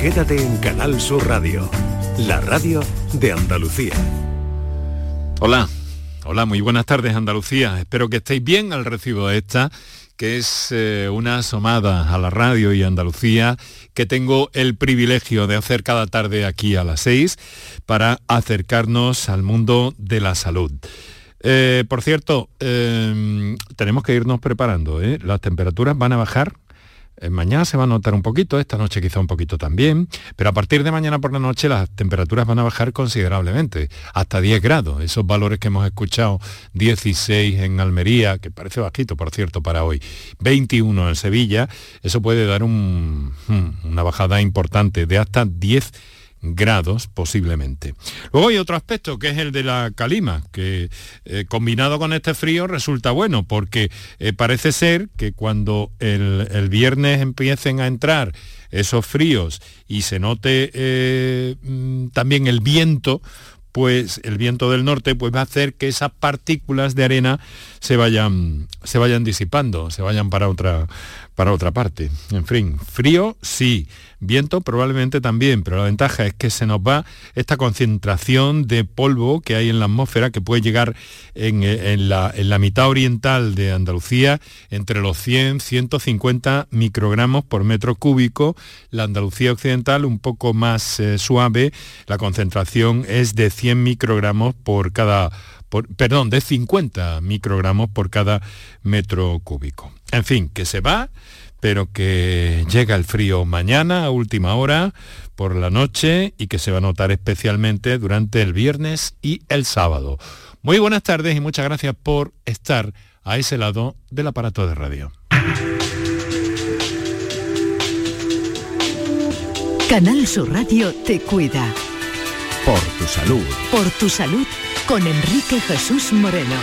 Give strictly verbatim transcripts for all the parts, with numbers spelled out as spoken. Quédate en Canal Sur Radio, la radio de Andalucía. Hola, hola, muy buenas tardes Andalucía. Espero que estéis bien al recibo esta, que es eh, una asomada a la radio y Andalucía que tengo el privilegio de hacer cada tarde aquí a las seis para acercarnos al mundo de la salud. Eh, por cierto, eh, tenemos que irnos preparando, ¿eh? Las temperaturas van a bajar. Mañana se va a notar un poquito, esta noche quizá un poquito también, pero a partir de mañana por la noche las temperaturas van a bajar considerablemente, hasta diez grados, esos valores que hemos escuchado, dieciséis en Almería, que parece bajito, por cierto, para hoy, veintiuno en Sevilla, eso puede dar un, una bajada importante de hasta diez grados posiblemente. Luego hay otro aspecto que es el de la calima, que eh, combinado con este frío resulta bueno, porque eh, parece ser que cuando el, el viernes empiecen a entrar esos fríos y se note eh, también el viento, pues el viento del norte pues va a hacer que esas partículas de arena se vayan, se vayan disipando, se vayan para otra, para otra parte. En fin, frío sí, viento probablemente también, pero la ventaja es que se nos va esta concentración de polvo que hay en la atmósfera, que puede llegar en, en, la, en la mitad oriental de Andalucía entre los cien a ciento cincuenta microgramos por metro cúbico. La Andalucía occidental un poco más eh, suave, la concentración es de cien microgramos por cada... Por, perdón, de cincuenta microgramos por cada metro cúbico. En fin, que se va, pero que llega el frío mañana a última hora, por la noche, y que se va a notar especialmente durante el viernes y el sábado. Muy buenas tardes y muchas gracias por estar a ese lado del aparato de radio. Canal Sur Radio te cuida. Por tu salud. Por tu salud. Con Enrique Jesús Moreno.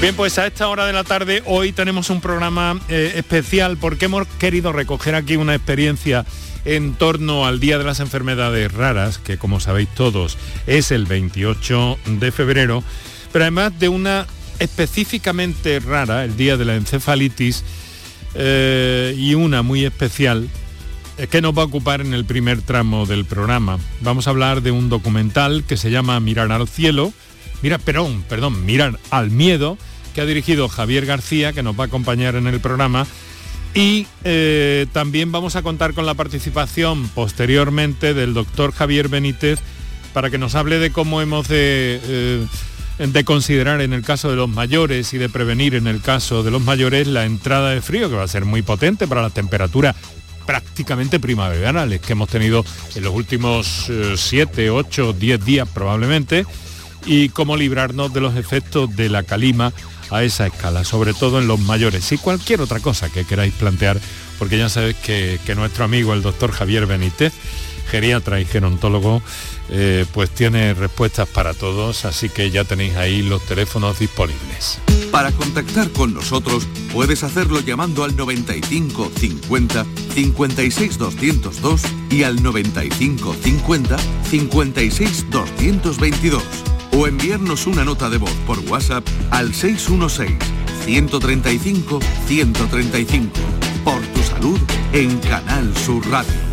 Bien, pues a esta hora de la tarde hoy tenemos un programa eh, especial porque hemos querido recoger aquí una experiencia en torno al Día de las Enfermedades Raras, que como sabéis todos es el veintiocho de febrero, pero además de una específicamente rara, el Día de la Encefalitis, eh, y una muy especial, que nos va a ocupar en el primer tramo del programa. Vamos a hablar de un documental que se llama Mirar al cielo, mira, perdón, perdón, Mirar al miedo, que ha dirigido Javier García, que nos va a acompañar en el programa, y eh, también vamos a contar con la participación posteriormente del doctor Javier Benítez para que nos hable de cómo hemos de, eh, de considerar en el caso de los mayores y de prevenir en el caso de los mayores la entrada de frío, que va a ser muy potente para las temperaturas prácticamente primaverales que hemos tenido en los últimos siete, ocho, diez días probablemente, y cómo librarnos de los efectos de la calima a esa escala, sobre todo en los mayores, y cualquier otra cosa que queráis plantear, porque ya sabéis que, que nuestro amigo el doctor Javier Benítez, geriatra y gerontólogo, eh, pues tiene respuestas para todos, así que ya tenéis ahí los teléfonos disponibles. Para contactar con nosotros puedes hacerlo llamando al noventa y cinco cincuenta cincuenta y seis doscientos dos y al noventa y cinco cincuenta cincuenta y seis doscientos veintidós o enviarnos una nota de voz por WhatsApp al seis uno seis, uno tres cinco, uno tres cinco. Por tu salud en Canal Sur Radio.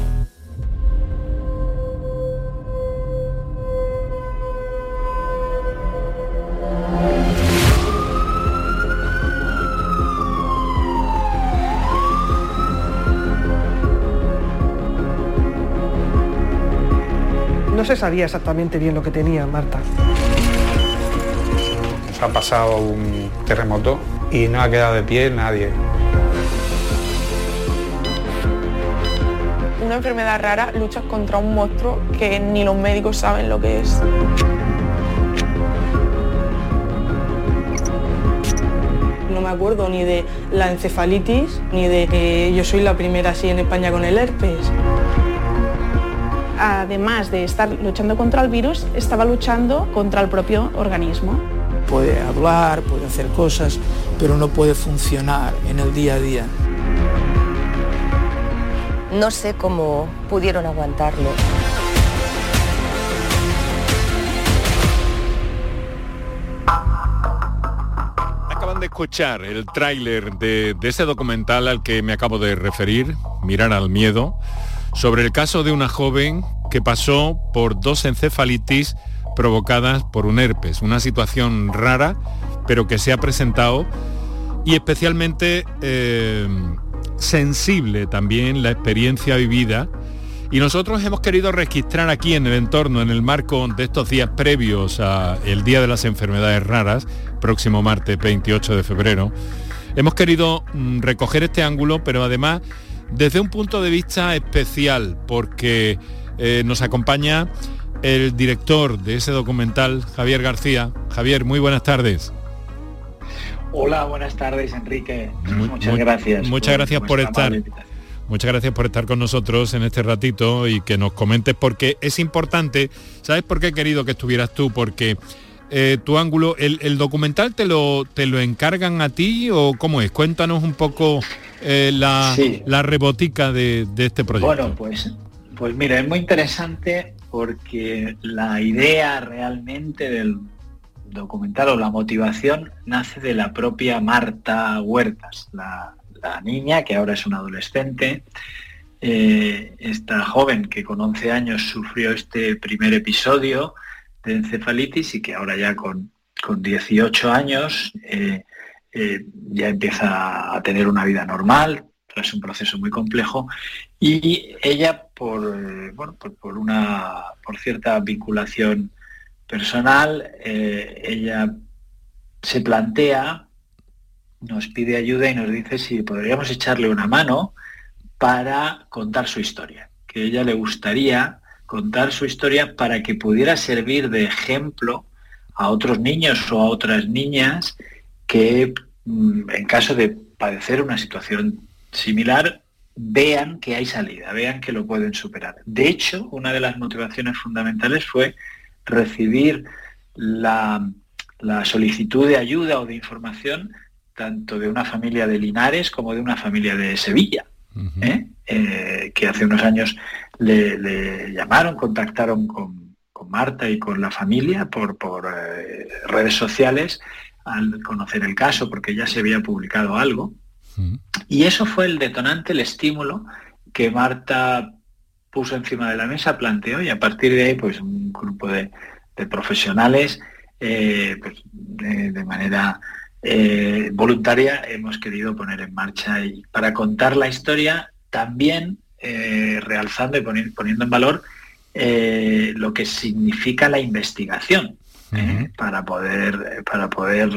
No se sabía exactamente bien lo que tenía, Marta. Nos ha pasado un terremoto y no ha quedado de pie nadie. Una enfermedad rara, luchas contra un monstruo que ni los médicos saben lo que es. No me acuerdo ni de la encefalitis, ni de que yo soy la primera así en España con el herpes. Además de estar luchando contra el virus, estaba luchando contra el propio organismo. Puede hablar, puede hacer cosas, pero no puede funcionar en el día a día. No sé cómo pudieron aguantarlo. Acaban de escuchar el tráiler de, de ese documental al que me acabo de referir, Mirar al Miedo, sobre el caso de una joven que pasó por dos encefalitis provocadas por un herpes, una situación rara, pero que se ha presentado y especialmente eh, sensible también la experiencia vivida. Y nosotros hemos querido registrar aquí en el entorno, en el marco de estos días previos al Día de las Enfermedades Raras, próximo martes veintiocho de febrero, hemos querido recoger este ángulo, pero además desde un punto de vista especial, porque eh, nos acompaña el director de ese documental, Javier García. Javier, muy buenas tardes. Hola, buenas tardes, Enrique. Muy, muchas muy, gracias. Muchas por, gracias por estar. Muchas gracias por estar con nosotros en este ratito y que nos comentes, porque es importante. ¿Sabes por qué he querido que estuvieras tú? Porque eh, tu ángulo, el, el documental te lo, te lo encargan a ti o cómo es. Cuéntanos un poco eh, la, sí. la rebotica de, de este proyecto. Bueno, pues, pues mira, es muy interesante porque la idea realmente del documental o la motivación nace de la propia Marta Huertas, la La niña, que ahora es una adolescente, eh, esta joven que con once años sufrió este primer episodio de encefalitis y que ahora ya con, con dieciocho años eh, eh, ya empieza a tener una vida normal, tras un proceso muy complejo, y ella por, bueno, por, por, una, por cierta vinculación personal, eh, ella se plantea, nos pide ayuda y nos dice si podríamos echarle una mano para contar su historia, que a ella le gustaría contar su historia para que pudiera servir de ejemplo a otros niños o a otras niñas que, en caso de padecer una situación similar, vean que hay salida, vean que lo pueden superar. De hecho, una de las motivaciones fundamentales fue recibir la, la solicitud de ayuda o de información tanto de una familia de Linares como de una familia de Sevilla, uh-huh. ¿eh? Eh, que hace unos años le, le llamaron, contactaron con, con Marta y con la familia por, por eh, redes sociales al conocer el caso, porque ya se había publicado algo. Uh-huh. Y eso fue el detonante, el estímulo que Marta puso encima de la mesa, planteó, y a partir de ahí pues un grupo de, de profesionales eh, pues, de, de manera... Eh, voluntaria hemos querido poner en marcha y para contar la historia también eh, realzando y poni- poniendo en valor eh, lo que significa la investigación eh, uh-huh. para poder, para poder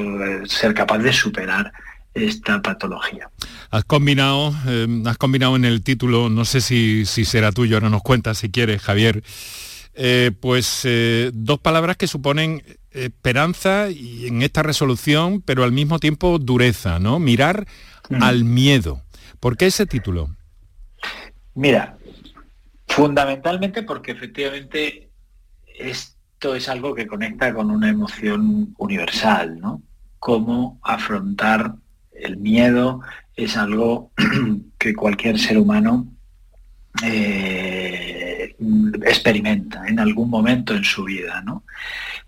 ser capaz de superar esta patología. Has combinado, eh, has combinado en el título, no sé si, si será tuyo, ahora nos cuentas si quieres, Javier, eh, pues eh, dos palabras que suponen esperanza y en esta resolución, pero al mismo tiempo dureza, ¿no? Mirar mm. al miedo. ¿Por qué ese título? Mira, fundamentalmente porque efectivamente esto es algo que conecta con una emoción universal, ¿no? Cómo afrontar el miedo es algo que cualquier ser humano eh, experimenta en algún momento en su vida, ¿no?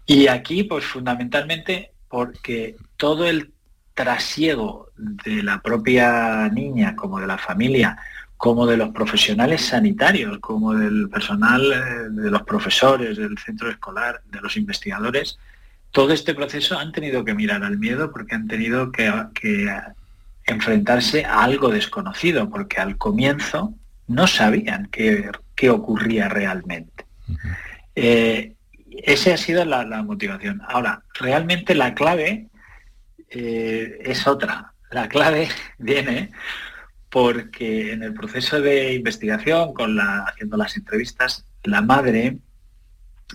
Y aquí, pues fundamentalmente, porque todo el trasiego de la propia niña, como de la familia, como de los profesionales sanitarios, como del personal, de los profesores, del centro escolar, de los investigadores, todo este proceso han tenido que mirar al miedo porque han tenido que, que enfrentarse a algo desconocido, porque al comienzo no sabían qué, qué ocurría realmente. Uh-huh. Eh, Esa ha sido la, la motivación. Ahora, realmente la clave eh, es otra. La clave viene porque en el proceso de investigación, con la, haciendo las entrevistas, la madre,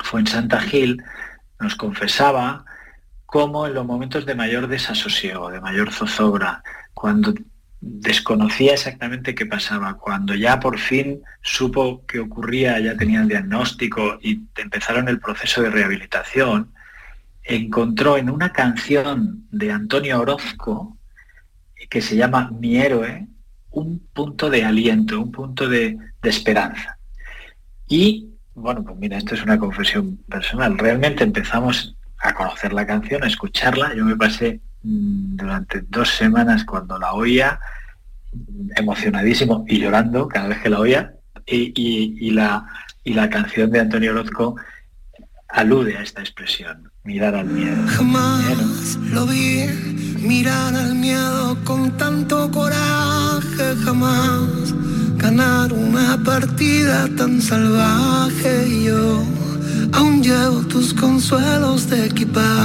Fuensanta Gil, nos confesaba cómo en los momentos de mayor desasosiego, de mayor zozobra, cuando desconocía exactamente qué pasaba, cuando ya por fin supo qué ocurría, ya tenía el diagnóstico y empezaron el proceso de rehabilitación, encontró en una canción de Antonio Orozco, que se llama Mi héroe, un punto de aliento, un punto de, de esperanza. Y, bueno, pues mira, esto es una confesión personal. Realmente empezamos a conocer la canción, a escucharla. Yo me pasé durante dos semanas cuando la oía emocionadísimo y llorando cada vez que la oía, y, y, y, la, y la canción de Antonio Orozco alude a esta expresión, mirar al miedo. Jamás lo vi mirar al miedo con tanto coraje, jamás ganar una partida tan salvaje, y yo aún llevo tus consuelos de equipaje.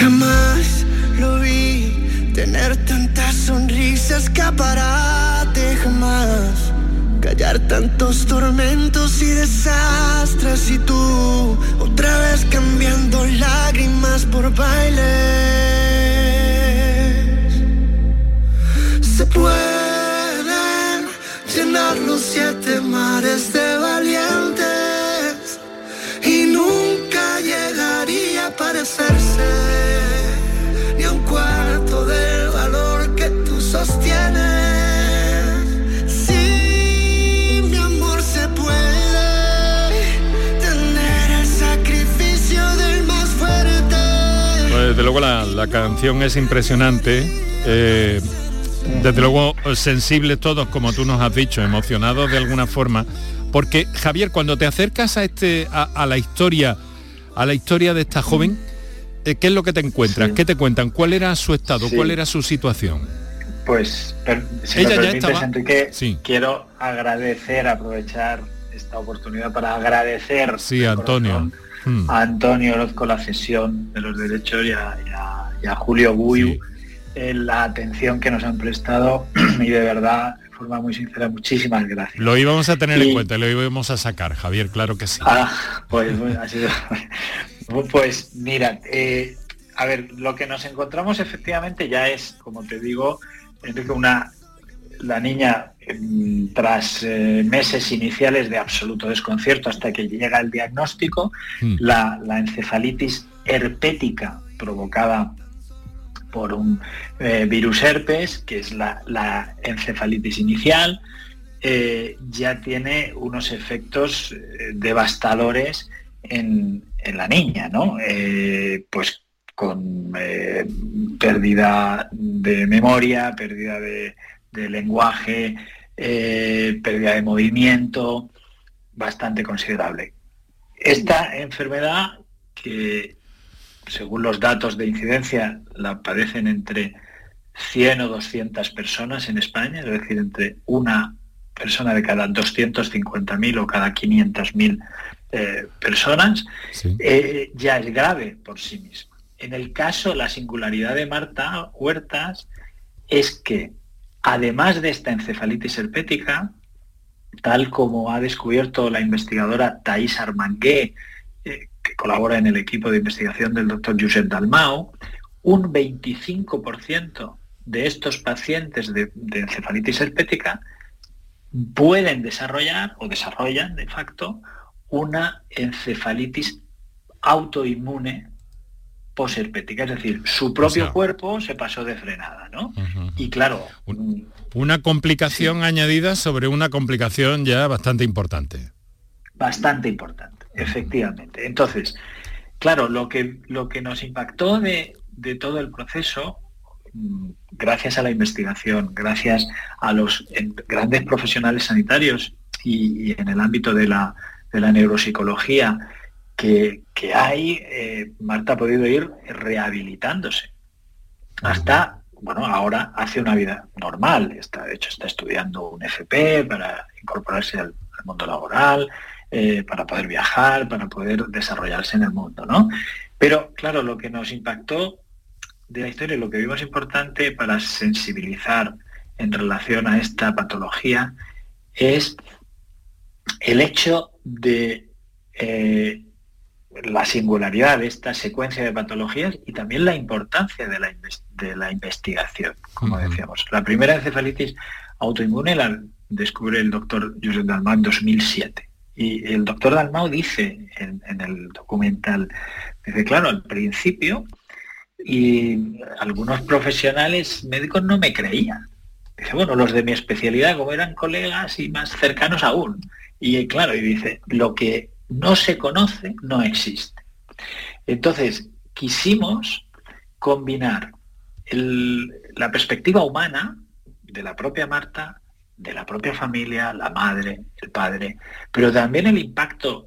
Jamás lo vi tener tantas sonrisas escaparate, jamás callar tantos tormentos y desastres, y tú otra vez cambiando lágrimas por bailes. Se pueden llenar los siete mares de valientes y nunca llegaría a parecerse ni a un cuarto del valor que tú sostienes. Desde luego la, la canción es impresionante, eh, desde luego sensibles todos, como tú nos has dicho, emocionados de alguna forma, porque Javier, cuando te acercas a este a, a la historia a la historia de esta joven, eh, ¿qué es lo que te encuentras? Sí. ¿Qué te cuentan? ¿Cuál era su estado? Sí. ¿Cuál era su situación? Pues per, si ella me permites, ya estaba... Enrique, sí. Quiero agradecer, aprovechar esta oportunidad para agradecer. Sí, Antonio. Corazón. A Antonio Orozco, la cesión de los derechos, y a, y a, y a Julio Buyu, sí. eh, la atención que nos han prestado, y de verdad, de forma muy sincera, muchísimas gracias. Lo íbamos a tener y, en cuenta, lo íbamos a sacar, Javier, claro que sí. Ah, pues, pues, ha sido, pues mira, eh, a ver, lo que nos encontramos efectivamente ya es, como te digo, Enrique, una... La niña, tras eh, meses iniciales de absoluto desconcierto hasta que llega el diagnóstico, mm. la, la encefalitis herpética provocada por un eh, virus herpes, que es la, la encefalitis inicial, eh, ya tiene unos efectos eh, devastadores en, en la niña, ¿no? Eh, pues con eh, pérdida de memoria, pérdida de... de lenguaje, eh, pérdida de movimiento, bastante considerable. Esta enfermedad, que según los datos de incidencia la padecen entre cien o doscientas personas en España, es decir, entre una persona de cada doscientas cincuenta mil o cada quinientas mil eh, personas, sí. eh, ya es grave por sí misma. En el caso, la singularidad de Marta Huertas es que, además de esta encefalitis herpética, tal como ha descubierto la investigadora Thaís Armangue, eh, que colabora en el equipo de investigación del doctor Josep Dalmau, un veinticinco por ciento de estos pacientes de, de encefalitis herpética pueden desarrollar, o desarrollan de facto, una encefalitis autoinmune posherpética, es decir, su propio o sea, cuerpo se pasó de frenada, ¿no? Uh-huh. Y claro... Una complicación sí. añadida sobre una complicación ya bastante importante. Bastante importante, uh-huh. efectivamente. Entonces, claro, lo que, lo que nos impactó de, de todo el proceso, gracias a la investigación, gracias a los en, grandes profesionales sanitarios y, y en el ámbito de la, de la neuropsicología, Que, que hay, eh, Marta ha podido ir rehabilitándose hasta, bueno, ahora hace una vida normal, está, de hecho está estudiando un F P para incorporarse al, al mundo laboral, eh, para poder viajar, para poder desarrollarse en el mundo, ¿no? Pero, claro, lo que nos impactó de la historia, lo que vimos importante para sensibilizar en relación a esta patología, es el hecho de... Eh, la singularidad de esta secuencia de patologías y también la importancia de la, inves- de la investigación, como uh-huh. decíamos. La primera encefalitis autoinmune la descubre el doctor Josep Dalmau en dos mil siete. Y el doctor Dalmau dice en, en el documental, dice, claro, al principio, y algunos profesionales médicos no me creían. Dice, bueno, los de mi especialidad, como eran colegas y más cercanos aún. Y claro, y dice, lo que... no se conoce, no existe. Entonces, quisimos combinar el, la perspectiva humana de la propia Marta, de la propia familia, la madre, el padre, pero también el impacto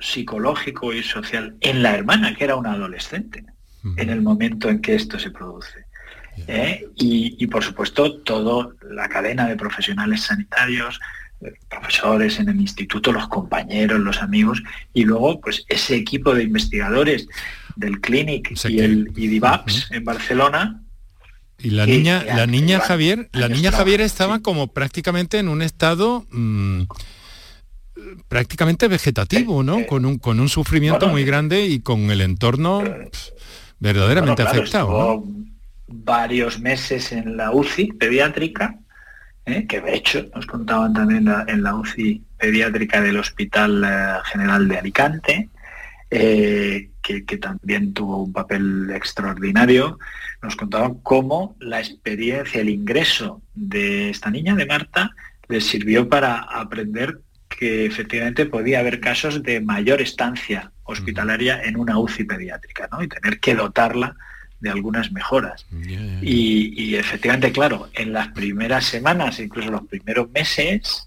psicológico y social en la hermana, que era una adolescente, mm. en el momento en que esto se produce. ¿Eh? Y, y por supuesto toda la cadena de profesionales sanitarios, profesores en el instituto, los compañeros, los amigos, y luego pues ese equipo de investigadores del Clínic y el y DIVAPS uh-huh. en Barcelona. Y la que, niña, que la niña Javier, la niña Javier estaba sí. como prácticamente en un estado mmm, prácticamente vegetativo, eh, ¿no? Eh, con un con un sufrimiento bueno, muy grande y con el entorno eh, pff, verdaderamente bueno, claro, afectado. Estuvo, ¿no? varios meses en la U C I pediátrica, ¿eh? que de hecho nos contaban también la, en la U C I pediátrica del Hospital eh, General de Alicante, eh, que, que también tuvo un papel extraordinario. Nos contaban cómo la experiencia, el ingreso de esta niña, de Marta, les sirvió para aprender que efectivamente podía haber casos de mayor estancia hospitalaria en una U C I pediátrica, ¿no? Y tener que dotarla de algunas mejoras. Yeah, yeah. Y, y efectivamente, claro, en las primeras semanas, incluso los primeros meses,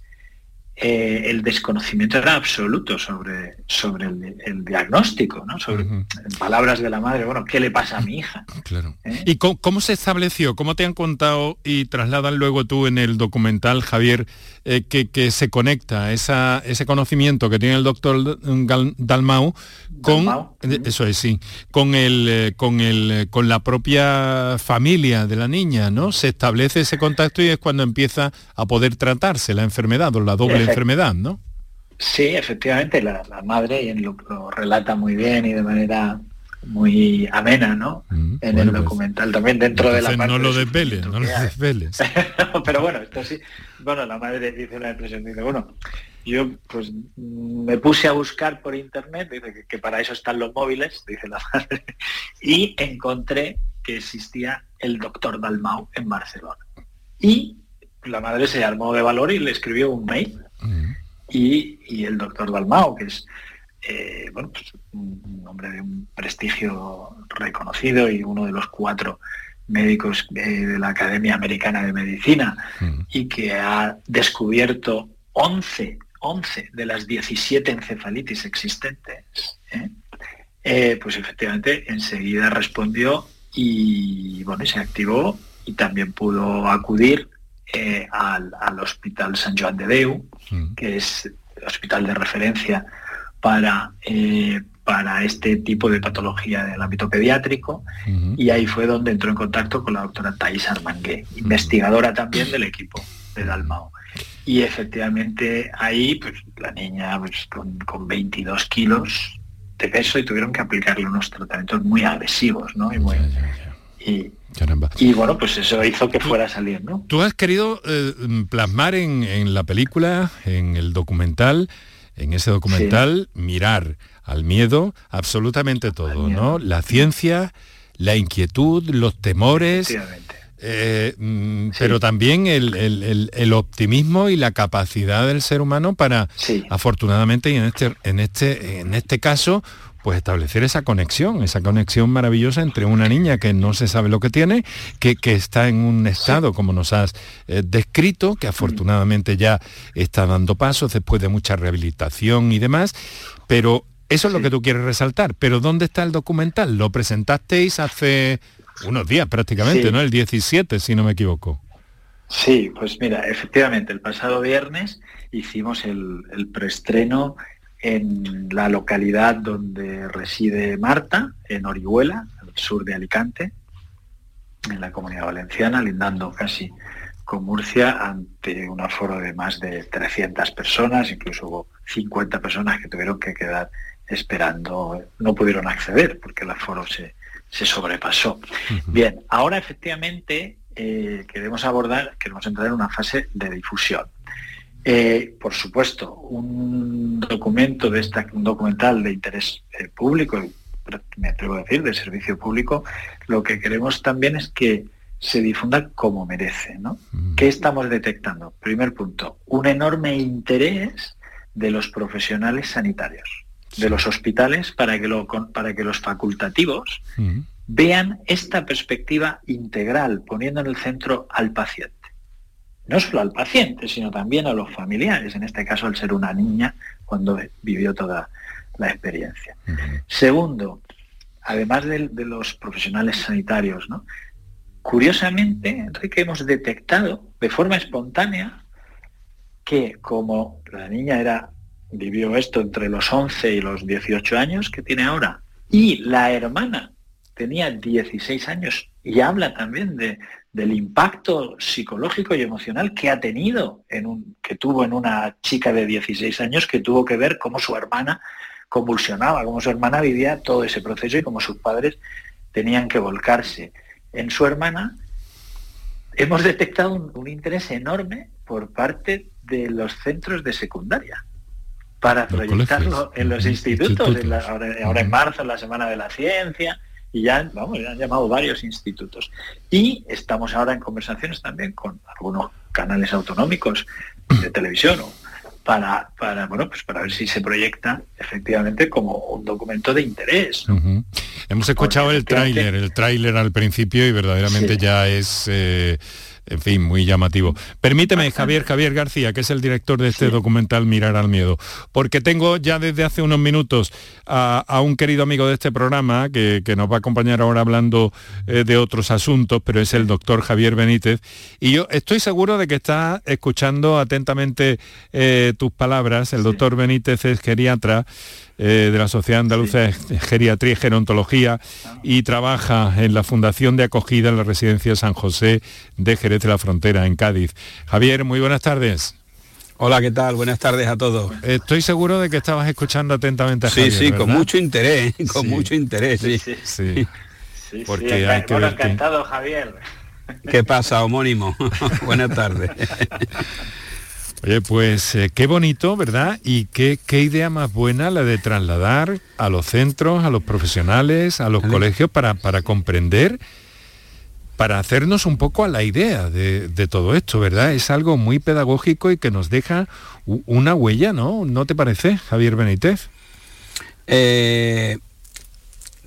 eh, el desconocimiento era absoluto sobre, sobre el, el diagnóstico, ¿no? Sobre, uh-huh. en palabras de la madre, bueno, ¿qué le pasa a mi hija? Claro. ¿Eh? ¿Y cómo, cómo se estableció? ¿Cómo te han contado y trasladan luego tú en el documental, Javier, eh, que, que se conecta esa, ese conocimiento que tiene el doctor Dalmau con Dalmau. Eso es, sí, con el con el con la propia familia de la niña, ¿no? Se establece ese contacto y es cuando empieza a poder tratarse la enfermedad o la doble Efect- enfermedad, ¿no? Sí, efectivamente, la, la madre y lo, lo relata muy bien y de manera muy amena, ¿no? Mm, en bueno, el documental pues, también dentro de la parte no lo desveles, no lo desveles. Pero bueno, esto sí. Bueno, la madre dice una expresión, dice, bueno, yo pues me puse a buscar por internet, dice que, que para eso están los móviles, dice la madre, y encontré que existía el doctor Dalmau en Barcelona. Y la madre se armó de valor y le escribió un mail. Uh-huh. Y, y el doctor Dalmau, que es eh, bueno, pues, un hombre de un prestigio reconocido y uno de los cuatro médicos eh, de la Academia Americana de Medicina, uh-huh. y que ha descubierto once de las diecisiete encefalitis existentes, ¿eh? Eh, pues efectivamente enseguida respondió y bueno, se activó y también pudo acudir eh, al, al Hospital Sant Joan de Déu, mm. que es el hospital de referencia para, eh, para este tipo de patología del ámbito pediátrico, mm. y ahí fue donde entró en contacto con la doctora Thaís Armangue, mm. investigadora también del equipo de Dalmau. Y efectivamente ahí pues la niña pues, con, con veintidós kilos de peso y tuvieron que aplicarle unos tratamientos muy agresivos, ¿no? Y muy ya, ya, ya. Y, y bueno, pues eso hizo que fuera a salir, ¿no? Tú has querido eh, plasmar en, en la película, en el documental, en ese documental, sí. mirar al miedo, absolutamente todo, ¿no? La ciencia, la inquietud, los temores. Eh, sí. Pero también el, el, el, el optimismo y la capacidad del ser humano para, sí. afortunadamente, y en este, en este, en este caso, pues establecer esa conexión, esa conexión maravillosa entre una niña que no se sabe lo que tiene, que, que está en un estado, sí. como nos has eh, descrito, que afortunadamente ya está dando pasos después de mucha rehabilitación y demás, pero eso es sí. lo que tú quieres resaltar. Pero ¿dónde está el documental? Lo presentasteis hace unos días prácticamente, sí. ¿no? El diecisiete, si no me equivoco. Sí, pues mira, efectivamente, el pasado viernes hicimos el, el preestreno en la localidad donde reside Marta, en Orihuela, al sur de Alicante, en la Comunidad Valenciana, lindando casi con Murcia, ante un aforo de más de trescientas personas, incluso hubo cincuenta personas que tuvieron que quedar esperando, no pudieron acceder porque el aforo se... se sobrepasó. Uh-huh. Bien, ahora efectivamente eh, queremos abordar, queremos entrar en una fase de difusión. Eh, por supuesto, un documento de esta, un documental de interés eh, público, me atrevo a decir, de servicio público, lo que queremos también es que se difunda como merece, ¿no? Uh-huh. ¿Qué estamos detectando? Primer punto, un enorme interés de los profesionales sanitarios, de los hospitales, para que, lo, para que los facultativos sí. vean esta perspectiva integral, poniendo en el centro al paciente. No solo al paciente, sino también a los familiares, en este caso al ser una niña cuando vivió toda la experiencia. Uh-huh. Segundo, además de, de los profesionales sanitarios, ¿no? Curiosamente, Enrique, hemos detectado de forma espontánea que como la niña era, vivió esto entre los once y los dieciocho años que tiene ahora, y la hermana tenía dieciséis años, y habla también de, del impacto psicológico y emocional que ha tenido, en un, que tuvo en una chica de dieciséis años, que tuvo que ver cómo su hermana convulsionaba, cómo su hermana vivía todo ese proceso y cómo sus padres tenían que volcarse en su hermana. Hemos detectado un, un interés enorme por parte de los centros de secundaria para los proyectarlo colegios, en los institutos, institutos. En la, ahora, ahora en marzo, en la Semana de la Ciencia, y ya, vamos, ya han llamado varios institutos. Y estamos ahora en conversaciones también con algunos canales autonómicos de televisión, ¿no? para para bueno pues para ver si se proyecta efectivamente como un documento de interés, ¿no? Uh-huh. Hemos escuchado Porque el tráiler, el tráiler al principio, y verdaderamente sí. ya es, eh, en fin, muy llamativo. Permíteme, Javier, Javier García, que es el director de este sí. documental Mirar al Miedo, porque tengo ya desde hace unos minutos a, a un querido amigo de este programa, que, que nos va a acompañar ahora hablando eh, de otros asuntos, pero es el doctor Javier Benítez, y yo estoy seguro de que está escuchando atentamente eh, tus palabras. El doctor sí. Benítez es geriatra eh, de la Sociedad Andaluza sí. de Geriatría y Gerontología, y trabaja en la Fundación de Acogida en la Residencia San José de Geriatría de la Frontera, en Cádiz. Javier, muy buenas tardes. Hola, ¿qué tal? Buenas tardes a todos. Estoy seguro de que estabas escuchando atentamente a Javier, sí, sí, ¿verdad? Con mucho interés, con sí. mucho interés. Sí, sí, sí. sí Porque sí, hay que bueno, verte. Encantado, Javier. ¿Qué pasa, homónimo? Buenas tardes. Oye, pues eh, qué bonito, ¿verdad? Y qué, qué idea más buena la de trasladar a los centros, a los profesionales, a los ¿Ale? colegios, para, para comprender... para hacernos un poco a la idea de, de todo esto, ¿verdad? Es algo muy pedagógico y que nos deja una huella, ¿no? ¿No te parece, Javier Benítez? Eh,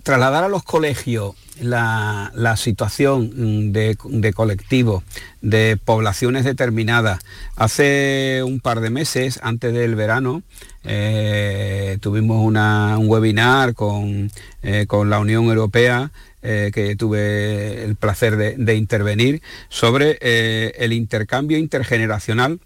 trasladar a los colegios la, la situación de, de colectivos, de poblaciones determinadas. Hace un par de meses, antes del verano, eh, tuvimos una, un webinar con, eh, con la Unión Europea, Eh, que tuve el placer de, de intervenir, sobre eh, el intercambio intergeneracional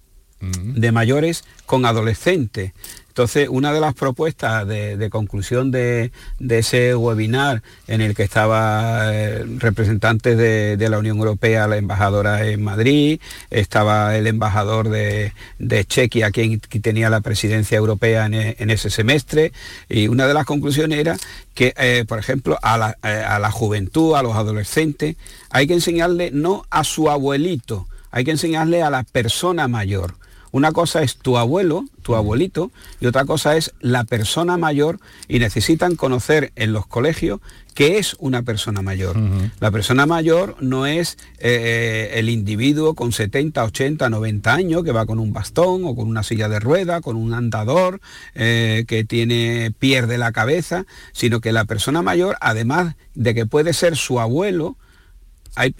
uh-huh. de mayores con adolescentes. Entonces, una de las propuestas de, de conclusión de, de ese webinar, en el que estaban eh, representantes de, de la Unión Europea, la embajadora en Madrid, estaba el embajador de, de Chequia, quien tenía la presidencia europea en, en ese semestre, y una de las conclusiones era que, eh, por ejemplo, a la, a la juventud, a los adolescentes, hay que enseñarle no a su abuelito, hay que enseñarle a la persona mayor. Una cosa es tu abuelo, tu abuelito, y otra cosa es la persona mayor, y necesitan conocer en los colegios qué es una persona mayor. Uh-huh. La persona mayor no es eh, el individuo con setenta, ochenta, noventa años, que va con un bastón o con una silla de rueda, con un andador, eh, que tiene, pierde la cabeza, sino que la persona mayor, además de que puede ser su abuelo,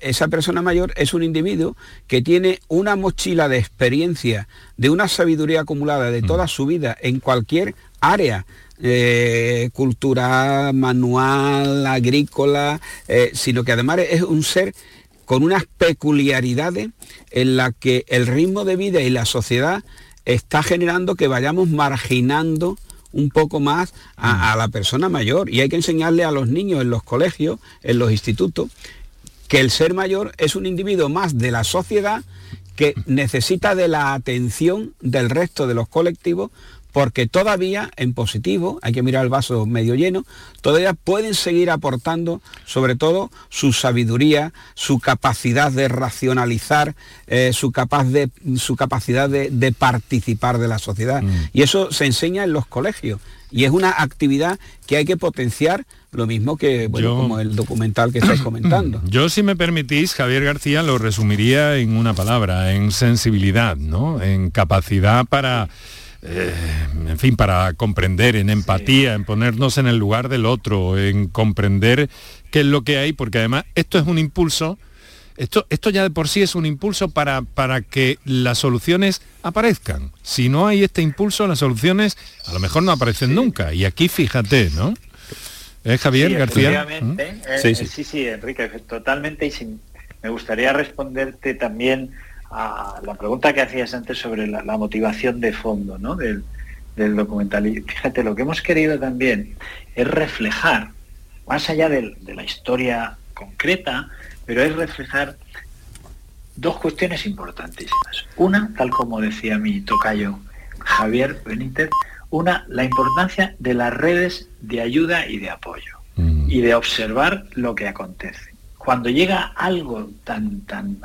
esa persona mayor es un individuo que tiene una mochila de experiencia, de una sabiduría acumulada de toda su vida en cualquier área, eh, cultural, manual, agrícola, eh, sino que además es un ser con unas peculiaridades en las que el ritmo de vida y la sociedad está generando que vayamos marginando un poco más a, a la persona mayor, y hay que enseñarle a los niños en los colegios, en los institutos, que el ser mayor es un individuo más de la sociedad que necesita de la atención del resto de los colectivos, porque todavía, en positivo, hay que mirar el vaso medio lleno, todavía pueden seguir aportando, sobre todo, su sabiduría, su capacidad de racionalizar, eh, su, capaz de, su capacidad de, de participar de la sociedad. Mm. Y eso se enseña en los colegios. Y es una actividad que hay que potenciar, lo mismo que, bueno, yo, como el documental que estáis comentando. Yo, si me permitís, Javier García, lo resumiría en una palabra, en sensibilidad, ¿no? En capacidad para eh, en fin, para comprender, en empatía, sí, en ponernos en el lugar del otro, en comprender qué es lo que hay, porque además esto es un impulso, esto, esto ya de por sí es un impulso para, para que las soluciones aparezcan. Si no hay este impulso, las soluciones a lo mejor no aparecen, sí, nunca. Y aquí fíjate, ¿no? ¿Eh, Javier sí, García? ¿Mm? Eh, sí, sí. Eh, sí, sí, Enrique, totalmente. Y sin, me gustaría responderte también a la pregunta que hacías antes sobre la, la motivación de fondo, ¿no?, del, del documental. Y fíjate, lo que hemos querido también es reflejar, más allá de, de la historia concreta, pero es reflejar dos cuestiones importantísimas. Una, tal como decía mi tocayo Javier Benítez, una, la importancia de las redes de ayuda y de apoyo, mm. y de observar lo que acontece. Cuando llega algo tan tan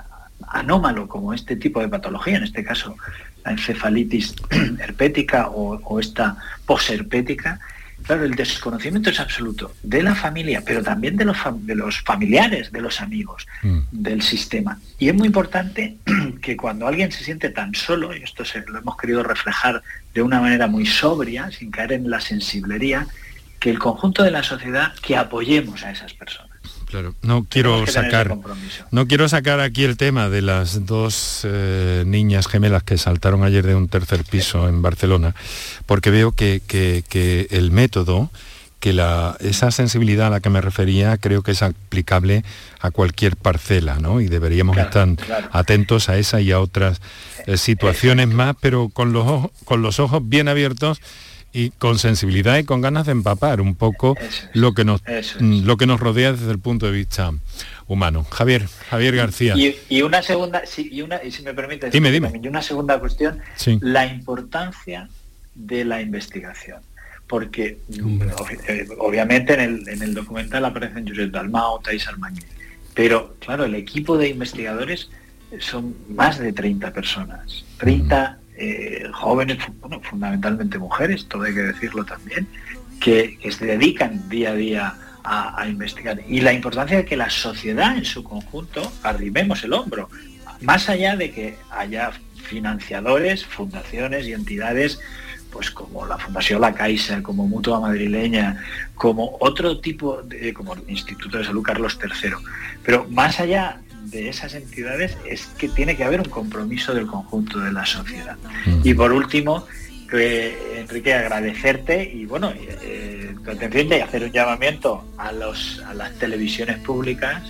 anómalo como este tipo de patología, en este caso la encefalitis herpética o, o esta posherpética, claro, el desconocimiento es absoluto de la familia, pero también de los, fam- de los familiares, de los amigos, mm. del sistema. Y es muy importante que cuando alguien se siente tan solo, y esto se, lo hemos querido reflejar de una manera muy sobria, sin caer en la sensiblería, que el conjunto de la sociedad, que apoyemos a esas personas. Claro, no quiero sacar, no quiero sacar aquí el tema de las dos eh, niñas gemelas que saltaron ayer de un tercer piso en Barcelona, porque veo que, que, que el método, que la, esa sensibilidad a la que me refería, creo que es aplicable a cualquier parcela, ¿no? Y deberíamos claro, estar claro. atentos a esa y a otras eh, situaciones más, pero con los ojos, con los ojos bien abiertos, y con sensibilidad y con ganas de empapar un poco es, lo que nos es. lo que nos rodea desde el punto de vista humano. Javier, Javier García. Y, y una segunda, si, y una, si me permite, dime, dime. Y una segunda cuestión, sí. la importancia de la investigación. Porque ob- obviamente en el, en el documental aparecen Josep Dalmau, Thaís Armangue, pero claro, el equipo de investigadores son más de treinta personas. treinta mm. Eh, jóvenes, bueno, fundamentalmente mujeres, todo hay que decirlo también, que, que se dedican día a día a, a investigar. Y la importancia de que la sociedad en su conjunto arrimemos el hombro, más allá de que haya financiadores, fundaciones y entidades, pues como la Fundación La Caixa, como Mutua Madrileña, como otro tipo, de, como el Instituto de Salud Carlos tercero. Pero más allá de esas entidades es que tiene que haber un compromiso del conjunto de la sociedad. Y por último, eh, Enrique, agradecerte y bueno, eh, tu atención y hacer un llamamiento a los a las televisiones públicas,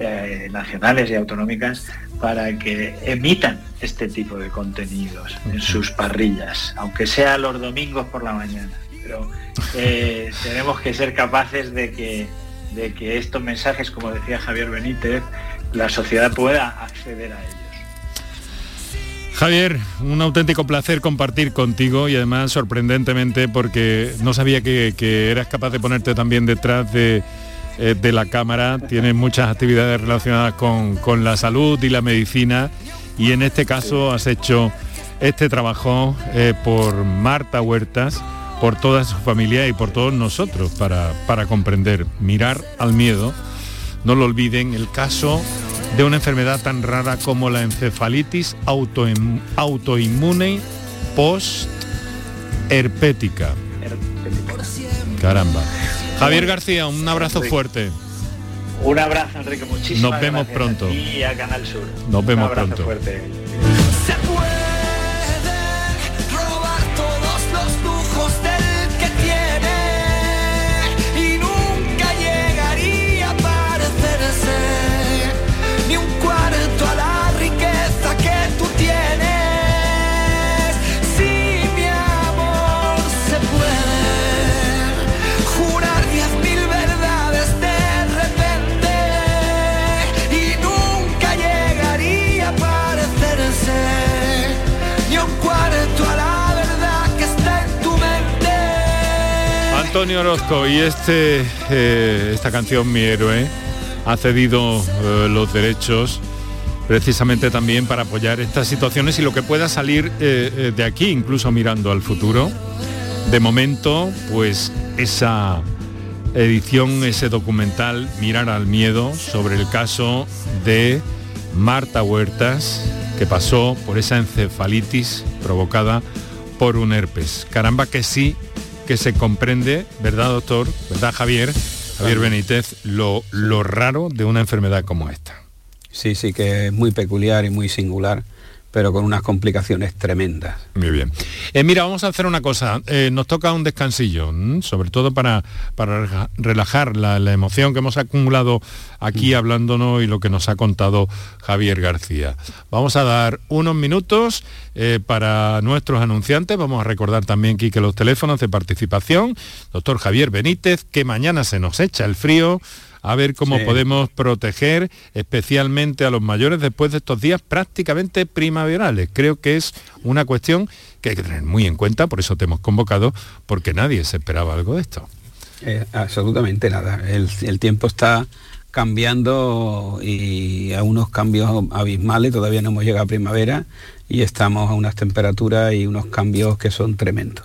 eh, nacionales y autonómicas, para que emitan este tipo de contenidos en sus parrillas, aunque sea los domingos por la mañana. Pero eh, tenemos que ser capaces de que, de que estos mensajes, como decía Javier Benítez, la sociedad pueda acceder a ellos. Javier, un auténtico placer compartir contigo y además sorprendentemente porque no sabía que, que eras capaz de ponerte también detrás de, eh, de la cámara. Tienes muchas actividades relacionadas con, con la salud y la medicina y en este caso has hecho este trabajo eh, por Marta Huertas, por toda su familia y por todos nosotros para, para comprender, mirar al miedo. No lo olviden, el caso de una enfermedad tan rara como la encefalitis autoinm- autoinmune post-herpética. Caramba. Javier García, un abrazo Enrique. fuerte. Un abrazo, Enrique, muchísimas Nos vemos gracias pronto. Y a Canal Sur. Nos vemos un abrazo pronto. Fuerte. Antonio Orozco y este, eh, esta canción Mi héroe ha cedido eh, los derechos precisamente también para apoyar estas situaciones y lo que pueda salir eh, eh, de aquí, incluso mirando al futuro. De momento, pues esa edición, ese documental Mirar al Miedo sobre el caso de Marta Huertas, que pasó por esa encefalitis provocada por un herpes. Caramba que sí, que se comprende, ¿verdad, doctor? ¿Verdad, Javier? Javier Benítez, lo, lo raro de una enfermedad como esta. Sí, sí, que es muy peculiar y muy singular, pero con unas complicaciones tremendas. Muy bien. Eh, mira, vamos a hacer una cosa. Eh, nos toca un descansillo, ¿m? sobre todo para, para relajar la, la emoción que hemos acumulado aquí mm. hablándonos y lo que nos ha contado Javier García. Vamos a dar unos minutos eh, para nuestros anunciantes. Vamos a recordar también, Kike, los teléfonos de participación. Doctor Javier Benítez, que mañana se nos echa el frío. A ver cómo sí. podemos proteger especialmente a los mayores después de estos días prácticamente primaverales. Creo que es una cuestión que hay que tener muy en cuenta, por eso te hemos convocado, porque nadie se esperaba algo de esto. Eh, absolutamente nada. El, el tiempo está cambiando y a unos cambios abismales, todavía no hemos llegado a primavera y estamos a unas temperaturas y unos cambios que son tremendos.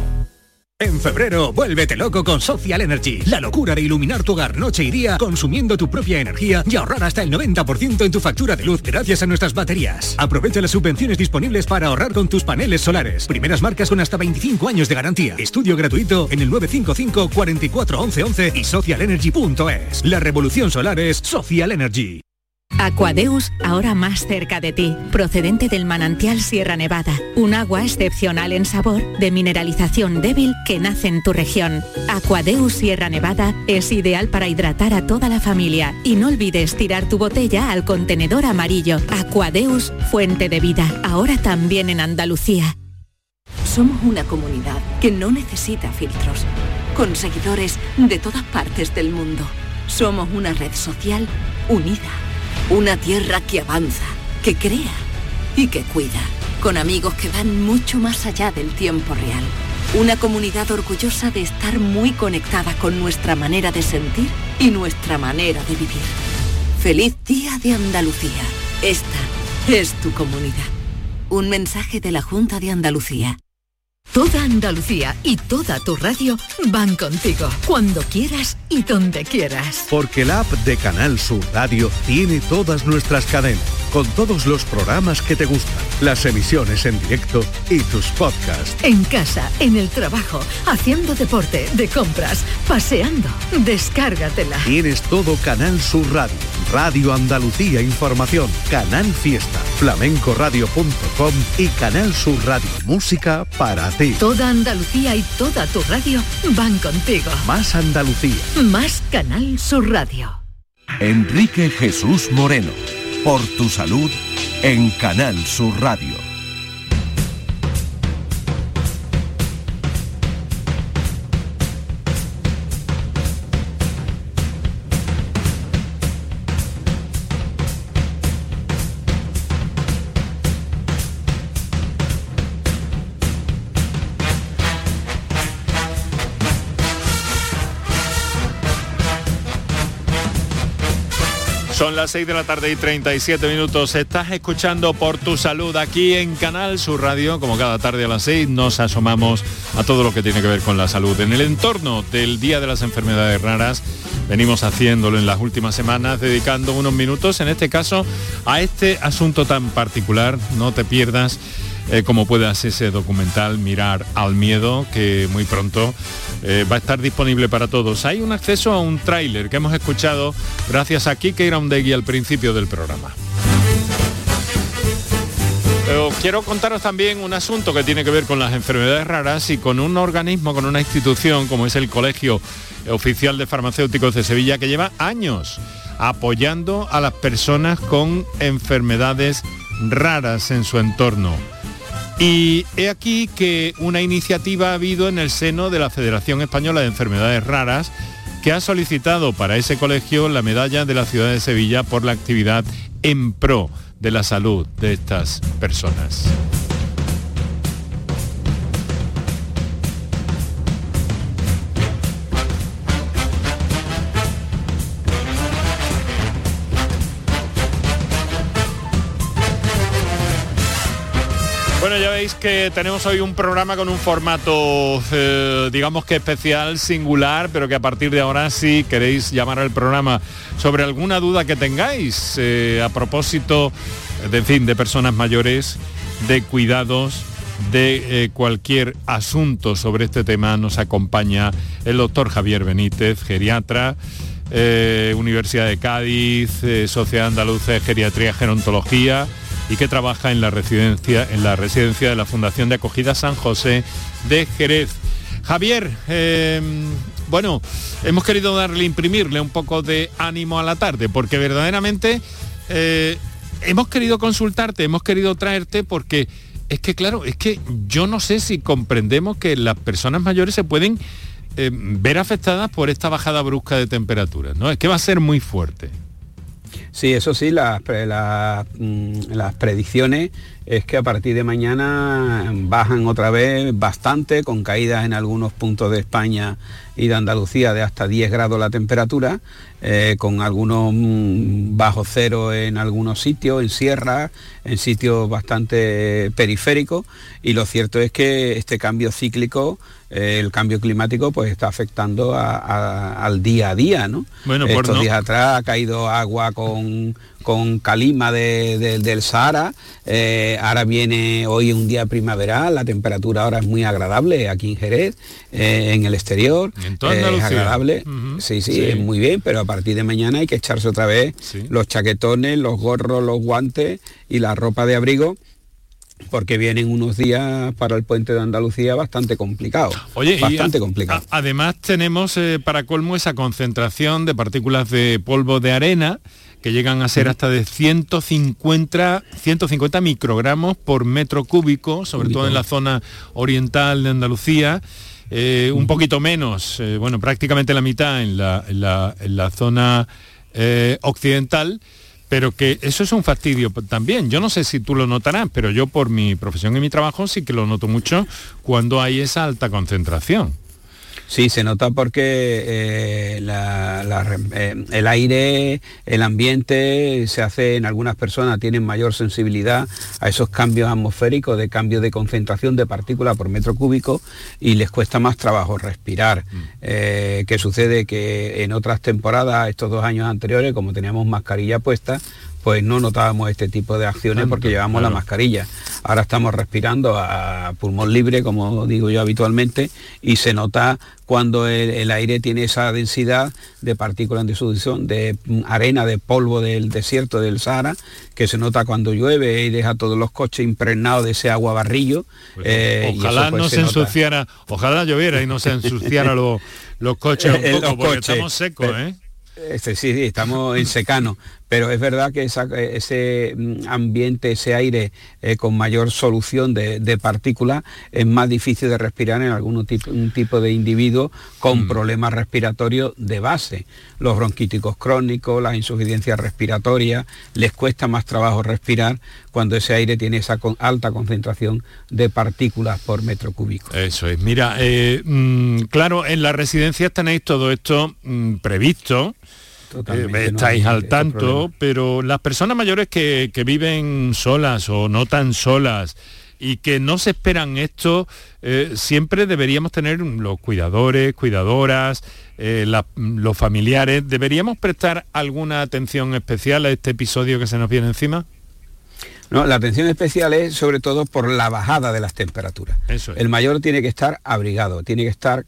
En febrero, vuélvete loco con Social Energy. La locura de iluminar tu hogar noche y día consumiendo tu propia energía y ahorrar hasta el noventa por ciento en tu factura de luz gracias a nuestras baterías. Aprovecha las subvenciones disponibles para ahorrar con tus paneles solares. Primeras marcas con hasta veinticinco años de garantía. Estudio gratuito en el nueve cinco cinco, cuatro cuatro uno uno uno uno y social energy punto es. La revolución solar es Social Energy. Aquadeus, ahora más cerca de ti, procedente del manantial Sierra Nevada, un agua excepcional en sabor, de mineralización débil que nace en tu región. Aquadeus Sierra Nevada es ideal para hidratar a toda la familia y no olvides tirar tu botella al contenedor amarillo. Aquadeus, fuente de vida, ahora también en Andalucía. Somos una comunidad que no necesita filtros, con seguidores de todas partes del mundo. Somos una red social unida. Una tierra que avanza, que crea y que cuida, con amigos que van mucho más allá del tiempo real. Una comunidad orgullosa de estar muy conectada con nuestra manera de sentir y nuestra manera de vivir. Feliz Día de Andalucía. Esta es tu comunidad. Un mensaje de la Junta de Andalucía. Toda Andalucía y toda tu radio van contigo, cuando quieras y donde quieras. Porque la app de Canal Sur Radio tiene todas nuestras cadenas, con todos los programas que te gustan, las emisiones en directo y tus podcasts. En casa, en el trabajo, haciendo deporte, de compras, paseando, descárgatela. Tienes todo Canal Sur Radio, Radio Andalucía Información, Canal Fiesta, flamenco radio punto com y Canal Sur Radio Música para ti. Toda Andalucía y toda tu radio van contigo. Más Andalucía. Más Canal Sur Radio. Enrique Jesús Moreno. Por tu salud en Canal Sur Radio. Son las seis de la tarde y treinta y siete minutos. Estás escuchando Por tu Salud aquí en Canal Sur Radio. Como cada tarde a las seis nos asomamos a todo lo que tiene que ver con la salud. En el entorno del Día de las Enfermedades Raras venimos haciéndolo en las últimas semanas, dedicando unos minutos, en este caso, a este asunto tan particular. No te pierdas, eh, como puedas, ese documental Mirar al Miedo, que muy pronto Eh, va a estar disponible para todos. Hay un acceso a un tráiler que hemos escuchado gracias a Kike Iraundegui al principio del programa. Pero quiero contaros también un asunto que tiene que ver con las enfermedades raras y con un organismo, con una institución como es el Colegio Oficial de Farmacéuticos de Sevilla, que lleva años apoyando a las personas con enfermedades raras en su entorno. Y he aquí que una iniciativa ha habido en el seno de la Federación Española de Enfermedades Raras, que ha solicitado para ese colegio la medalla de la ciudad de Sevilla por la actividad en pro de la salud de estas personas. Bueno, ya veis que tenemos hoy un programa con un formato, eh, digamos que especial, singular, pero que a partir de ahora, si queréis llamar al programa sobre alguna duda que tengáis, eh, a propósito, de, en fin, de personas mayores, de cuidados, de eh, cualquier asunto sobre este tema, nos acompaña el doctor Javier Benítez, geriatra, eh, Universidad de Cádiz, eh, Sociedad Andaluza de Geriatría y Gerontología, y que trabaja en la residencia en la residencia de la Fundación de Acogida San José de Jerez. Javier, eh, bueno, hemos querido darle, imprimirle un poco de ánimo a la tarde, porque verdaderamente eh, hemos querido consultarte, hemos querido traerte, porque es que claro, es que yo no sé si comprendemos que las personas mayores se pueden eh, ver afectadas por esta bajada brusca de temperaturas, ¿no? Es que va a ser muy fuerte. Sí, eso sí, las, las, las predicciones es que a partir de mañana bajan otra vez bastante, con caídas en algunos puntos de España y de Andalucía de hasta diez grados la temperatura, eh, con algunos mmm, bajo cero en algunos sitios, en sierras, en sitios bastante periféricos, y lo cierto es que este cambio cíclico, eh, el cambio climático, pues está afectando a, a, al día a día, ¿no? Bueno, estos por no. días atrás ha caído agua con... con calima de, de, del Sahara, eh, ahora viene hoy un día primaveral, la temperatura ahora es muy agradable aquí en Jerez, eh, en el exterior, en toda Andalucía, es agradable, uh-huh. sí, sí, sí, es muy bien, pero a partir de mañana hay que echarse otra vez sí. los chaquetones, los gorros, los guantes y la ropa de abrigo, porque vienen unos días para el puente de Andalucía bastante complicados. Oye, bastante complicados. Además tenemos eh, para colmo esa concentración de partículas de polvo de arena que llegan a ser hasta de ciento cincuenta microgramos por metro cúbico, sobre cúbico. todo en la zona oriental de Andalucía, eh, un poquito menos, eh, bueno, prácticamente la mitad en la, en la, en la zona eh, occidental, pero que eso es un fastidio también. Yo no sé si tú lo notarás, pero yo por mi profesión y mi trabajo sí que lo noto mucho cuando hay esa alta concentración. Sí, se nota porque eh, la, la, eh, el aire, el ambiente, se hace en algunas personas, tienen mayor sensibilidad a esos cambios atmosféricos, de cambios de concentración de partículas por metro cúbico, y les cuesta más trabajo respirar. Mm. Eh, que sucede que en otras temporadas, estos dos años anteriores, como teníamos mascarilla puesta, pues no notábamos este tipo de acciones porque llevamos claro. la mascarilla. Ahora estamos respirando a pulmón libre, como digo yo habitualmente, y se nota cuando el, el aire tiene esa densidad de partículas de solución, de arena, de polvo del desierto del Sahara, que se nota cuando llueve y deja todos los coches impregnados de ese agua barrillo. Pues, eh, ojalá eso, pues, no se, se ensuciara, ojalá lloviera y no se ensuciara los, los coches un poco, los porque coches, estamos secos, ¿eh? Este, sí, sí, estamos en secano, pero es verdad que esa, ese ambiente, ese aire eh, con mayor solución de, de partículas es más difícil de respirar en algún tipo, un tipo de individuo con mm. problemas respiratorios de base. Los bronquíticos crónicos, las insuficiencias respiratorias, les cuesta más trabajo respirar cuando ese aire tiene esa con, alta concentración de partículas por metro cúbico. Eso es. Mira, eh, claro, en las residencias tenéis todo esto mm, previsto. Totalmente, eh, estáis no al tanto, este pero las personas mayores que, que viven solas o no tan solas y que no se esperan esto, eh, siempre deberíamos tener los cuidadores, cuidadoras, eh, la, los familiares, ¿deberíamos prestar alguna atención especial a este episodio que se nos viene encima? No, la atención especial es sobre todo por la bajada de las temperaturas. Eso es. El mayor tiene que estar abrigado, tiene que estar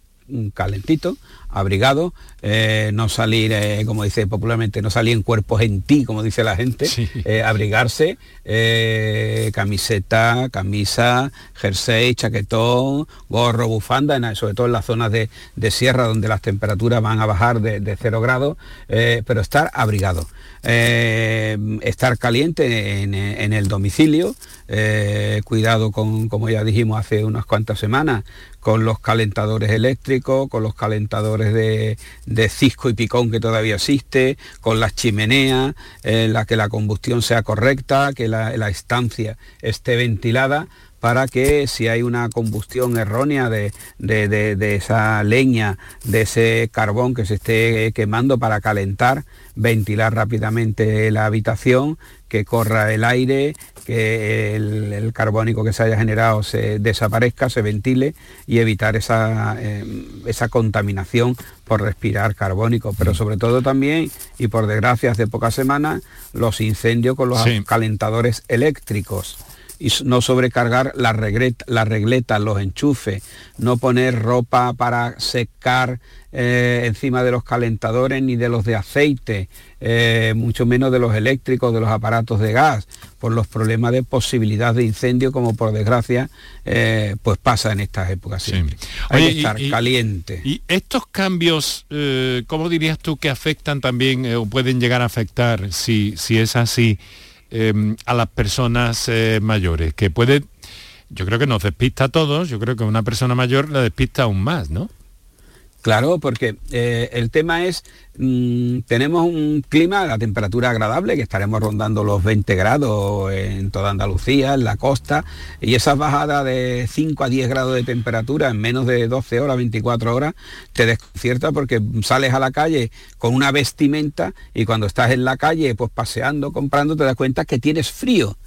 calentito, abrigado, eh, no salir, eh, como dice popularmente, no salir en cuerpos en ti, como dice la gente, sí. eh, abrigarse, eh, camiseta, camisa, jersey, chaquetón, gorro, bufanda, en, sobre todo en las zonas de, de sierra donde las temperaturas van a bajar de, de cero grados, eh, pero estar abrigado, eh, estar caliente en, en el domicilio, eh, cuidado con, como ya dijimos hace unas cuantas semanas, con los calentadores eléctricos, con los calentadores de, de cisco y picón que todavía existe, con las chimeneas, eh, la que la combustión sea correcta, que la, la estancia esté ventilada, para que si hay una combustión errónea de, de, de, de esa leña, de ese carbón que se esté quemando para calentar, ventilar rápidamente la habitación, que corra el aire, que el, el carbónico que se haya generado se desaparezca, se ventile y evitar esa, eh, esa contaminación por respirar carbónico. Pero sobre todo también, y por desgracia hace pocas semanas, los incendios con los sí. calentadores eléctricos. Y no sobrecargar las regletas, la regleta, los enchufes, no poner ropa para secar eh, encima de los calentadores ni de los de aceite, eh, mucho menos de los eléctricos, de los aparatos de gas, por los problemas de posibilidad de incendio, como por desgracia eh, pues pasa en estas épocas siempre. Sí. Oye, hay que estar y, caliente. Y estos cambios, eh, ¿cómo dirías tú que afectan también eh, o pueden llegar a afectar, si, si es así, a las personas eh, mayores? Que puede, yo creo que nos despista a todos, yo creo que una persona mayor la despista aún más, ¿no? Claro, porque eh, el tema es, mmm, tenemos un clima, la temperatura agradable, que estaremos rondando los veinte grados en toda Andalucía, en la costa, y esa bajada de cinco a diez grados de temperatura en menos de doce horas, veinticuatro horas, te desconcierta porque sales a la calle con una vestimenta y cuando estás en la calle, pues paseando, comprando, te das cuenta que tienes frío.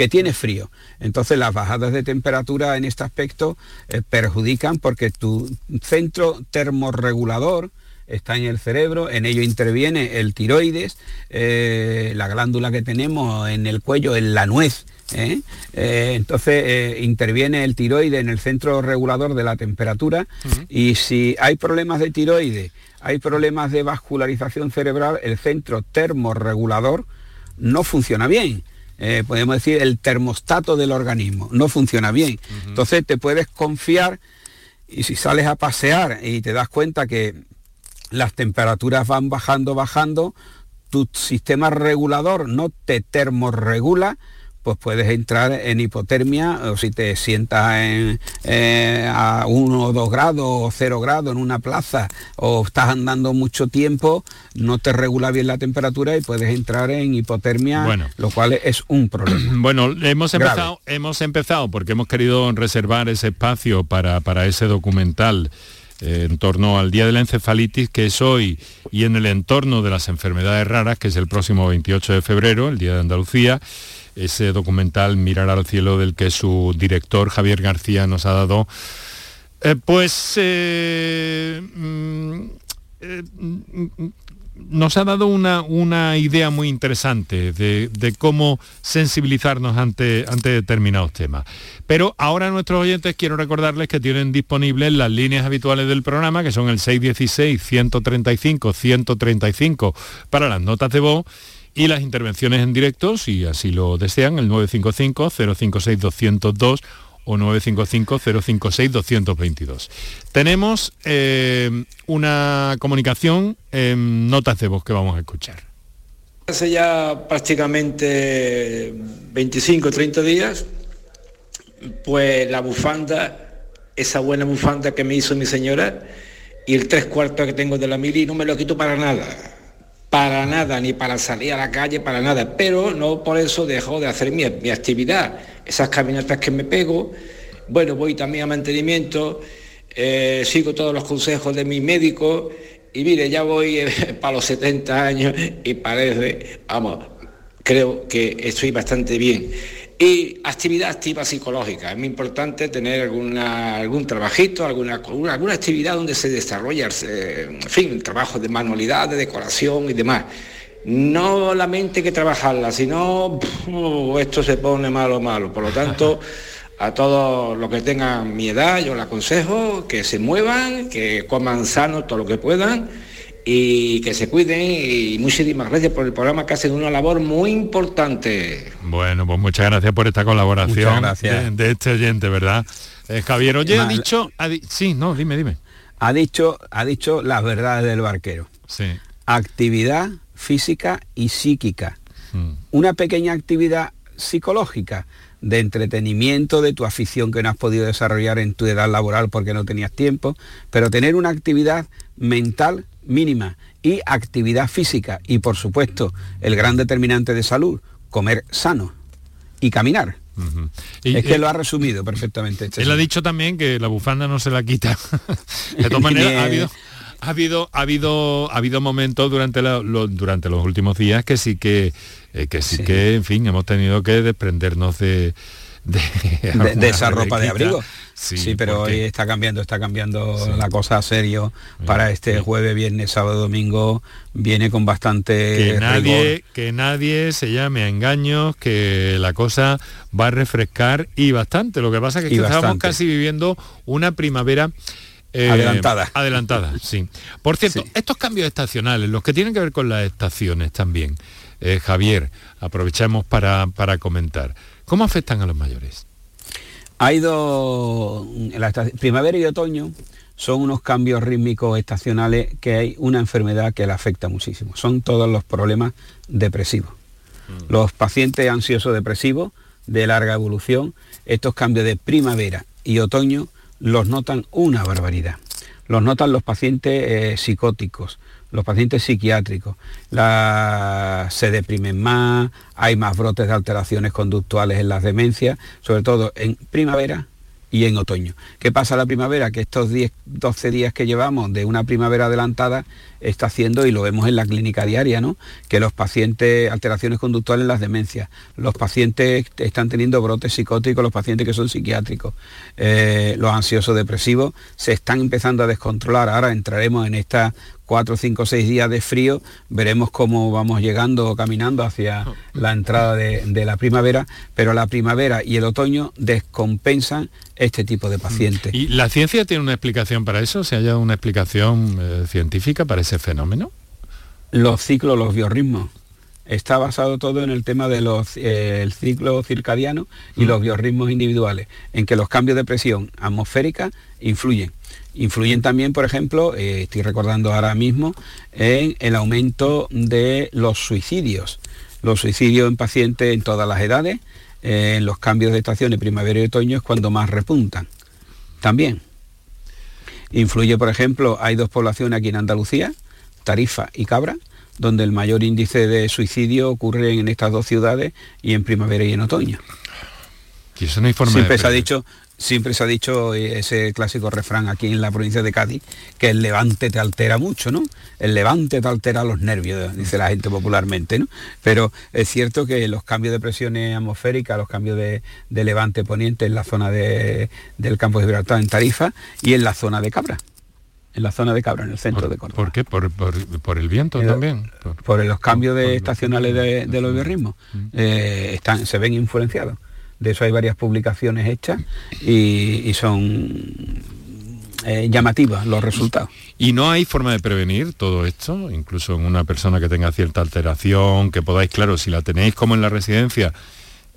que tiene frío. Entonces las bajadas de temperatura en este aspecto eh, perjudican porque tu centro termorregulador está en el cerebro, en ello interviene el tiroides, eh, la glándula que tenemos en el cuello, en la nuez, ¿Eh? Eh, entonces eh, interviene el tiroides en el centro regulador de la temperatura. Uh-huh. Y si hay problemas de tiroides, hay problemas de vascularización cerebral, el centro termorregulador no funciona bien. Eh, podemos decir, el termostato del organismo no funciona bien. Uh-huh. Entonces te puedes confiar y si sales a pasear y te das cuenta que las temperaturas van bajando, bajando, tu sistema regulador no te termorregula, pues puedes entrar en hipotermia, o si te sientas en, eh, a uno o dos grados o cero grados en una plaza o estás andando mucho tiempo, no te regula bien la temperatura y puedes entrar en hipotermia, bueno, lo cual es un problema. Bueno, hemos empezado, hemos empezado porque hemos querido reservar ese espacio para, para ese documental eh, en torno al Día de la Encefalitis, que es hoy, y en el entorno de las enfermedades raras, que es el próximo veintiocho de febrero, el Día de Andalucía. Ese documental Mirar al Cielo, del que su director Javier García nos ha dado eh, pues eh, mm, eh, nos ha dado una, una idea muy interesante de, de cómo sensibilizarnos ante, ante determinados temas. Pero ahora a nuestros oyentes quiero recordarles que tienen disponibles las líneas habituales del programa, que son el seis dieciséis, ciento treinta y cinco, ciento treinta y cinco para las notas de voz, y las intervenciones en directo, si así lo desean, el nueve cinco cinco, cero cinco seis, dos cero dos o nueve cinco cinco, cero cinco seis, dos dos dos. Tenemos eh, una comunicación en notas de voz que vamos a escuchar. Hace ya prácticamente veinticinco o treinta días, pues la bufanda, esa buena bufanda que me hizo mi señora, y el tres cuartos que tengo de la mili, no me lo quito para nada. Para nada, ni para salir a la calle, para nada, pero no por eso dejo de hacer mi, mi actividad, esas caminatas que me pego. Bueno, voy también a mantenimiento, eh, sigo todos los consejos de mi médico y mire, ya voy eh, para los setenta años y parece, vamos, creo que estoy bastante bien. Y actividad activa psicológica, es muy importante tener alguna, algún trabajito, alguna, alguna actividad donde se desarrolla, en fin, trabajo de manualidades, de decoración y demás. No la mente que trabajarla, sino pff, esto se pone malo, malo. Por lo tanto, a todos los que tengan mi edad, yo les aconsejo que se muevan, que coman sano todo lo que puedan y que se cuiden, y muchísimas gracias por el programa, que hacen una labor muy importante. Bueno, pues muchas gracias por esta colaboración de, de este oyente, ¿verdad? Eh, Javier, oye, Mal, ha dicho... Ha di- sí, no, dime, dime. Ha dicho, ha dicho las verdades del barquero. Sí. Actividad física y psíquica. Hmm. Una pequeña actividad psicológica, de entretenimiento, de tu afición que no has podido desarrollar en tu edad laboral porque no tenías tiempo, pero tener una actividad mental mínima y actividad física, y por supuesto el gran determinante de salud, comer sano y caminar. Uh-huh. Y, es que eh, lo ha resumido perfectamente. Este él señor. ha dicho también que la bufanda no se la quita. De todas maneras, ha habido... Ha habido, ha habido, ha habido momentos durante, la, lo, durante los últimos días que sí que, eh, que sí, sí que, en fin, hemos tenido que desprendernos de de, de, de esa ropa de abrigo. Sí, sí, pero porque... hoy está cambiando, está cambiando sí. la cosa a serio. Sí. Para este sí. jueves, viernes, sábado, domingo viene con bastante que nadie, rigor. Que nadie se llame a engaños, que la cosa va a refrescar y bastante. Lo que pasa es que, que estamos casi viviendo una primavera. Eh, adelantada. Adelantada, sí. Por cierto, sí. estos cambios estacionales, los que tienen que ver con las estaciones también, eh, Javier, aprovechamos para, para comentar. ¿Cómo afectan a los mayores? Ha ido... La primavera y otoño son unos cambios rítmicos estacionales que hay una enfermedad que la afecta muchísimo. Son todos los problemas depresivos. Mm. Los pacientes ansiosos depresivos de larga evolución, estos cambios de primavera y otoño los notan una barbaridad, los notan los pacientes eh, psicóticos, los pacientes psiquiátricos, la... se deprimen más, hay más brotes de alteraciones conductuales en las demencias, sobre todo en primavera y en otoño. ¿Qué pasa la primavera? Que estos diez, doce días que llevamos de una primavera adelantada está haciendo, y lo vemos en la clínica diaria, ¿no?, que los pacientes, alteraciones conductuales en las demencias, los pacientes están teniendo brotes psicóticos, los pacientes que son psiquiátricos, eh, los ansiosos depresivos se están empezando a descontrolar. Ahora entraremos en esta... cuatro, cinco, seis días de frío, veremos cómo vamos llegando o caminando hacia la entrada de, de la primavera, pero la primavera y el otoño descompensan este tipo de pacientes. ¿Y la ciencia tiene una explicación para eso? ¿Se ha hallado una explicación eh, científica para ese fenómeno? Los ciclos, los biorritmos. Está basado todo en el tema del eh, el ciclo circadiano y mm. los biorritmos individuales, en que los cambios de presión atmosférica influyen. Influyen también, por ejemplo, eh, estoy recordando ahora mismo, en el aumento de los suicidios. Los suicidios en pacientes en todas las edades, eh, en los cambios de estaciones primavera y otoño es cuando más repuntan. También influye, por ejemplo, hay dos poblaciones aquí en Andalucía, Tarifa y Cabra, donde el mayor índice de suicidio ocurre en estas dos ciudades y en primavera y en otoño. Y eso no hay forma siempre de se ha dicho, siempre se ha dicho ese clásico refrán aquí en la provincia de Cádiz, que el levante te altera mucho, ¿no? El levante te altera los nervios, dice la gente popularmente, ¿no? Pero es cierto que los cambios de presiones atmosféricas, los cambios de, de levante poniente en la zona de, del campo de Gibraltar, en Tarifa, y en la zona de Cabra. En la zona de Cabra, en el centro de Córdoba. ¿Por qué? ¿Por, por, por el viento el, también? Por, por los cambios de por, estacionales de, de los biorritmos. Eh, están, se ven influenciados. De eso hay varias publicaciones hechas y, y son eh, llamativas los resultados. ¿Y no hay forma de prevenir todo esto? Incluso en una persona que tenga cierta alteración, que podáis, claro, si la tenéis como en la residencia...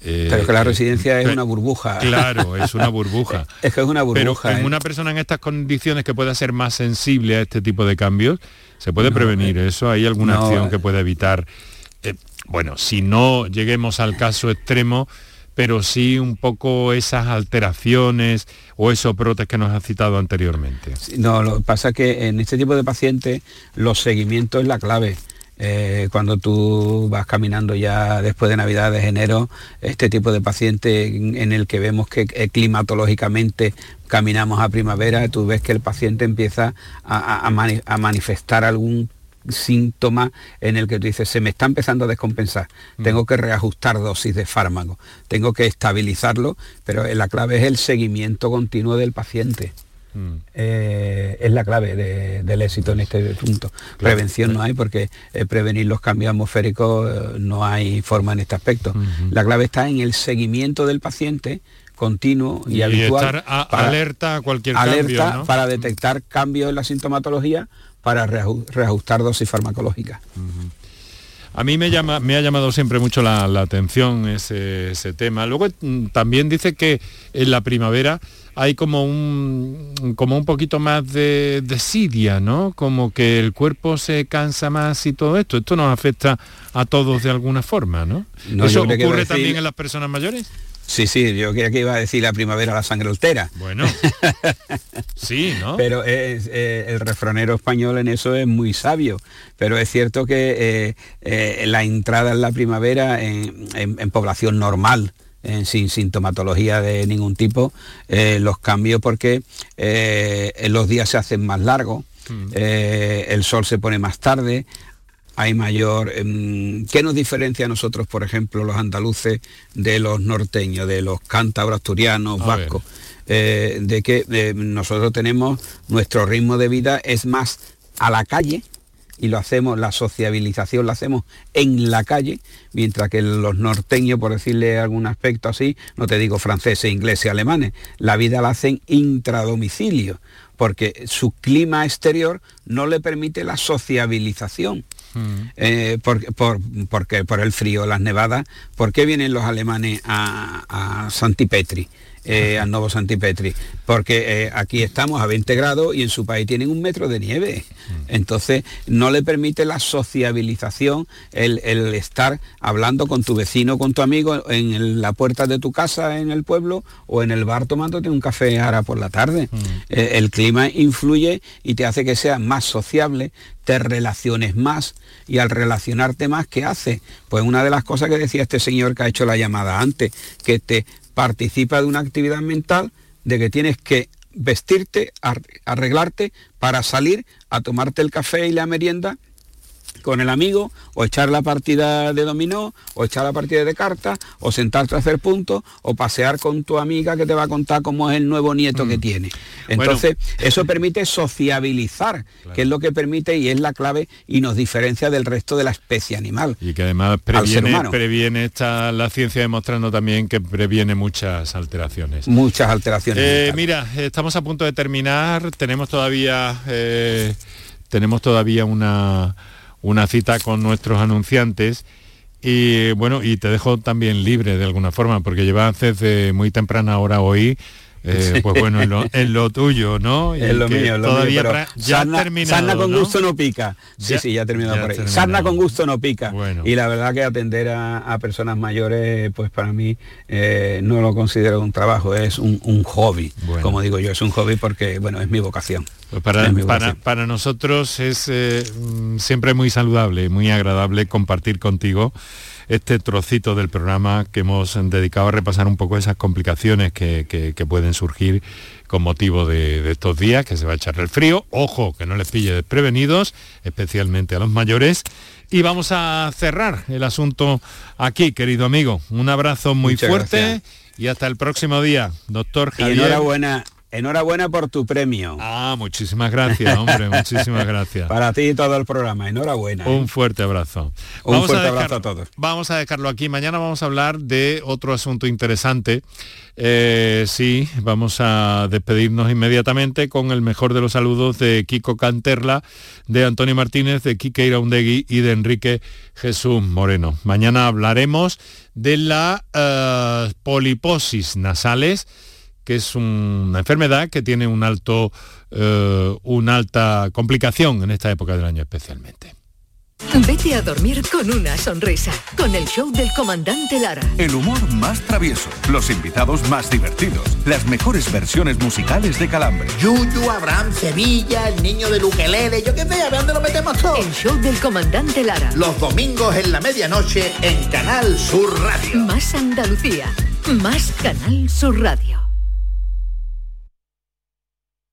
Eh, pero que la residencia eh, es una burbuja. Claro, es una burbuja. Es que es una burbuja. Pero en eh. una persona en estas condiciones que pueda ser más sensible a este tipo de cambios, ¿se puede no, prevenir eh, eso? ¿Hay alguna no, acción que pueda evitar? Eh, bueno, si no lleguemos al caso extremo, pero sí un poco esas alteraciones o esos brotes que nos has citado anteriormente. No, lo que pasa es que en este tipo de pacientes los seguimientos es la clave. Eh, cuando tú vas caminando ya después de Navidad, de enero, este tipo de paciente en, en el que vemos que eh, climatológicamente caminamos a primavera, tú ves que el paciente empieza a, a, a, mani- a manifestar algún síntoma en el que tú dices, se me está empezando a descompensar, tengo que reajustar dosis de fármaco, tengo que estabilizarlo, pero la clave es el seguimiento continuo del paciente. Mm. Eh, es la clave de, del éxito en este punto. Claro. Prevención no hay, porque eh, prevenir los cambios atmosféricos eh, no hay forma en este aspecto. Mm-hmm. La clave está en el seguimiento del paciente continuo y, y habitual. Estar a, para, alerta a cualquier alerta cambio, ¿no?, para detectar cambios en la sintomatología, para reaju- reajustar dosis farmacológicas. Mm-hmm. A mí me llama, me ha llamado siempre mucho la, la atención ese, ese tema. Luego también dice que en la primavera hay como un, como un poquito más de desidia, ¿no? Como que el cuerpo se cansa más y todo esto. Esto nos afecta a todos de alguna forma, ¿no? no ¿Eso ocurre decir... también en las personas mayores? Sí, sí, yo creía que iba a decir la primavera la sangre altera. Bueno, sí, ¿no? Pero es, eh, el refranero español en eso es muy sabio, pero es cierto que eh, eh, la entrada en la primavera en, en, en población normal, eh, sin sintomatología de ningún tipo, eh, los cambio porque eh, los días se hacen más largos, mm. eh, el sol se pone más tarde, hay mayor... ¿Qué nos diferencia a nosotros, por ejemplo, los andaluces de los norteños, de los cántabros, asturianos, a vascos? Eh, de que eh, nosotros tenemos... Nuestro ritmo de vida es más a la calle y lo hacemos, la sociabilización la hacemos en la calle, mientras que los norteños, por decirle algún aspecto así, no te digo franceses, ingleses, alemanes, la vida la hacen intradomicilio, porque su clima exterior no le permite la sociabilización. Mm. Eh, por, por, porque por el frío, las nevadas. ¿Por qué vienen los alemanes a, a Sancti Petri, eh, al nuevo Sancti Petri? Porque eh, aquí estamos a veinte grados y en su país tienen un metro de nieve. Mm. Entonces no le permite la sociabilización, el, el estar hablando con tu vecino, con tu amigo, en el, la puerta de tu casa en el pueblo o en el bar tomándote un café ahora por la tarde. Mm. Eh, el clima influye y te hace que seas más sociable, te relaciones más, y al relacionarte más, ¿qué hace? Pues una de las cosas que decía este señor que ha hecho la llamada antes, que te participa de una actividad mental de que tienes que vestirte, arreglarte para salir a tomarte el café y la merienda con el amigo, o echar la partida de dominó, o echar la partida de cartas, o sentarte a hacer puntos, o pasear con tu amiga que te va a contar cómo es el nuevo nieto mm. que tiene. Entonces, bueno, eso permite sociabilizar, claro, que es lo que permite y es la clave y nos diferencia del resto de la especie animal. Y que además previene, previene está la ciencia demostrando también que previene muchas alteraciones. Muchas alteraciones. Eh, mira, estamos a punto de terminar, tenemos todavía, eh, tenemos todavía una... una cita con nuestros anunciantes y bueno, y te dejo también libre de alguna forma, porque llevas desde muy temprana hora hoy, eh, pues bueno, en lo, en lo tuyo, ¿no? En lo mío, lo todavía mío, pero ya sarna, terminado, sarna con ¿no? gusto no pica. Sí, ya, sí, ya terminado ya por ahí. Terminado. Sarna con gusto no pica. Bueno. Y la verdad que atender a, a personas mayores, pues para mí eh, no lo considero un trabajo, es un, un hobby. Bueno. Como digo yo, es un hobby porque, bueno, es mi vocación. Para, para, para nosotros es eh, siempre muy saludable, muy agradable compartir contigo este trocito del programa que hemos dedicado a repasar un poco esas complicaciones que, que, que pueden surgir con motivo de, de estos días, que se va a echar el frío. Ojo, que no les pille desprevenidos, especialmente a los mayores. Y vamos a cerrar el asunto aquí, querido amigo. Un abrazo muy Muchas fuerte gracias. Y hasta el próximo día, doctor Javier. Y enhorabuena. Enhorabuena por tu premio. Ah, muchísimas gracias, hombre, muchísimas gracias. Para ti y todo el programa, enhorabuena. ¿eh? Un fuerte abrazo. Un vamos fuerte a dejarlo, abrazo a todos. Vamos a dejarlo aquí. Mañana vamos a hablar de otro asunto interesante. Eh, sí, vamos a despedirnos inmediatamente con el mejor de los saludos de Kiko Canterla, de Antonio Martínez, de Kike Iraundegui y de Enrique Jesús Moreno. Mañana hablaremos de la uh, poliposis nasales, que es una enfermedad que tiene un alto, eh, una alta complicación en esta época del año especialmente. Vete a dormir con una sonrisa, con el show del Comandante Lara. El humor más travieso, los invitados más divertidos, las mejores versiones musicales de Calambre. Yuyu, Abraham, Sevilla, el niño del ukelele, yo qué sé, a ver dónde lo metemos todo. El show del Comandante Lara. Los domingos en la medianoche en Canal Sur Radio. Más Andalucía, más Canal Sur Radio.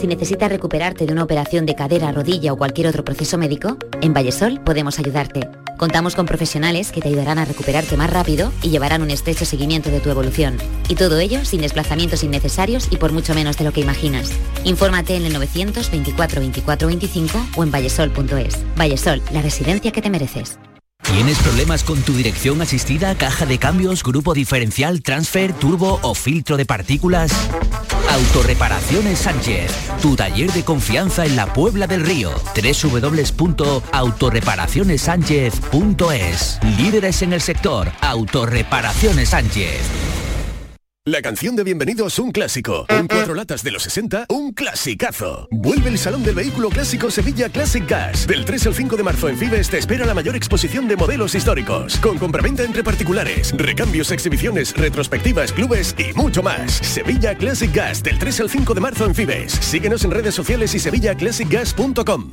Si necesitas recuperarte de una operación de cadera, rodilla o cualquier otro proceso médico, en Vallesol podemos ayudarte. Contamos con profesionales que te ayudarán a recuperarte más rápido y llevarán un estrecho seguimiento de tu evolución. Y todo ello sin desplazamientos innecesarios y por mucho menos de lo que imaginas. Infórmate en el novecientos veinticuatro, veinticuatro, veinticinco o en vallesol punto es. Vallesol, la residencia que te mereces. ¿Tienes problemas con tu dirección asistida, caja de cambios, grupo diferencial, transfer, turbo o filtro de partículas? Autorreparaciones Sánchez, tu taller de confianza en la Puebla del Río. doble u doble u doble u punto autorreparaciones sánchez punto es. Líderes en el sector, Autorreparaciones Sánchez. La canción de Bienvenido es un clásico. En cuatro latas de los sesenta, un clasicazo. Vuelve el Salón del Vehículo Clásico Sevilla Classic Gas. Del tres al cinco de marzo en Fibes te espera la mayor exposición de modelos históricos. Con compraventa entre particulares, recambios, exhibiciones, retrospectivas, clubes y mucho más. Sevilla Classic Gas, del tres al cinco de marzo en Fibes. Síguenos en redes sociales y sevilla classic gas punto com.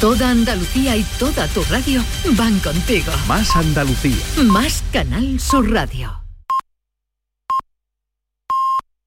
Toda Andalucía y toda tu radio van contigo. Más Andalucía. Más Canal Sur Radio.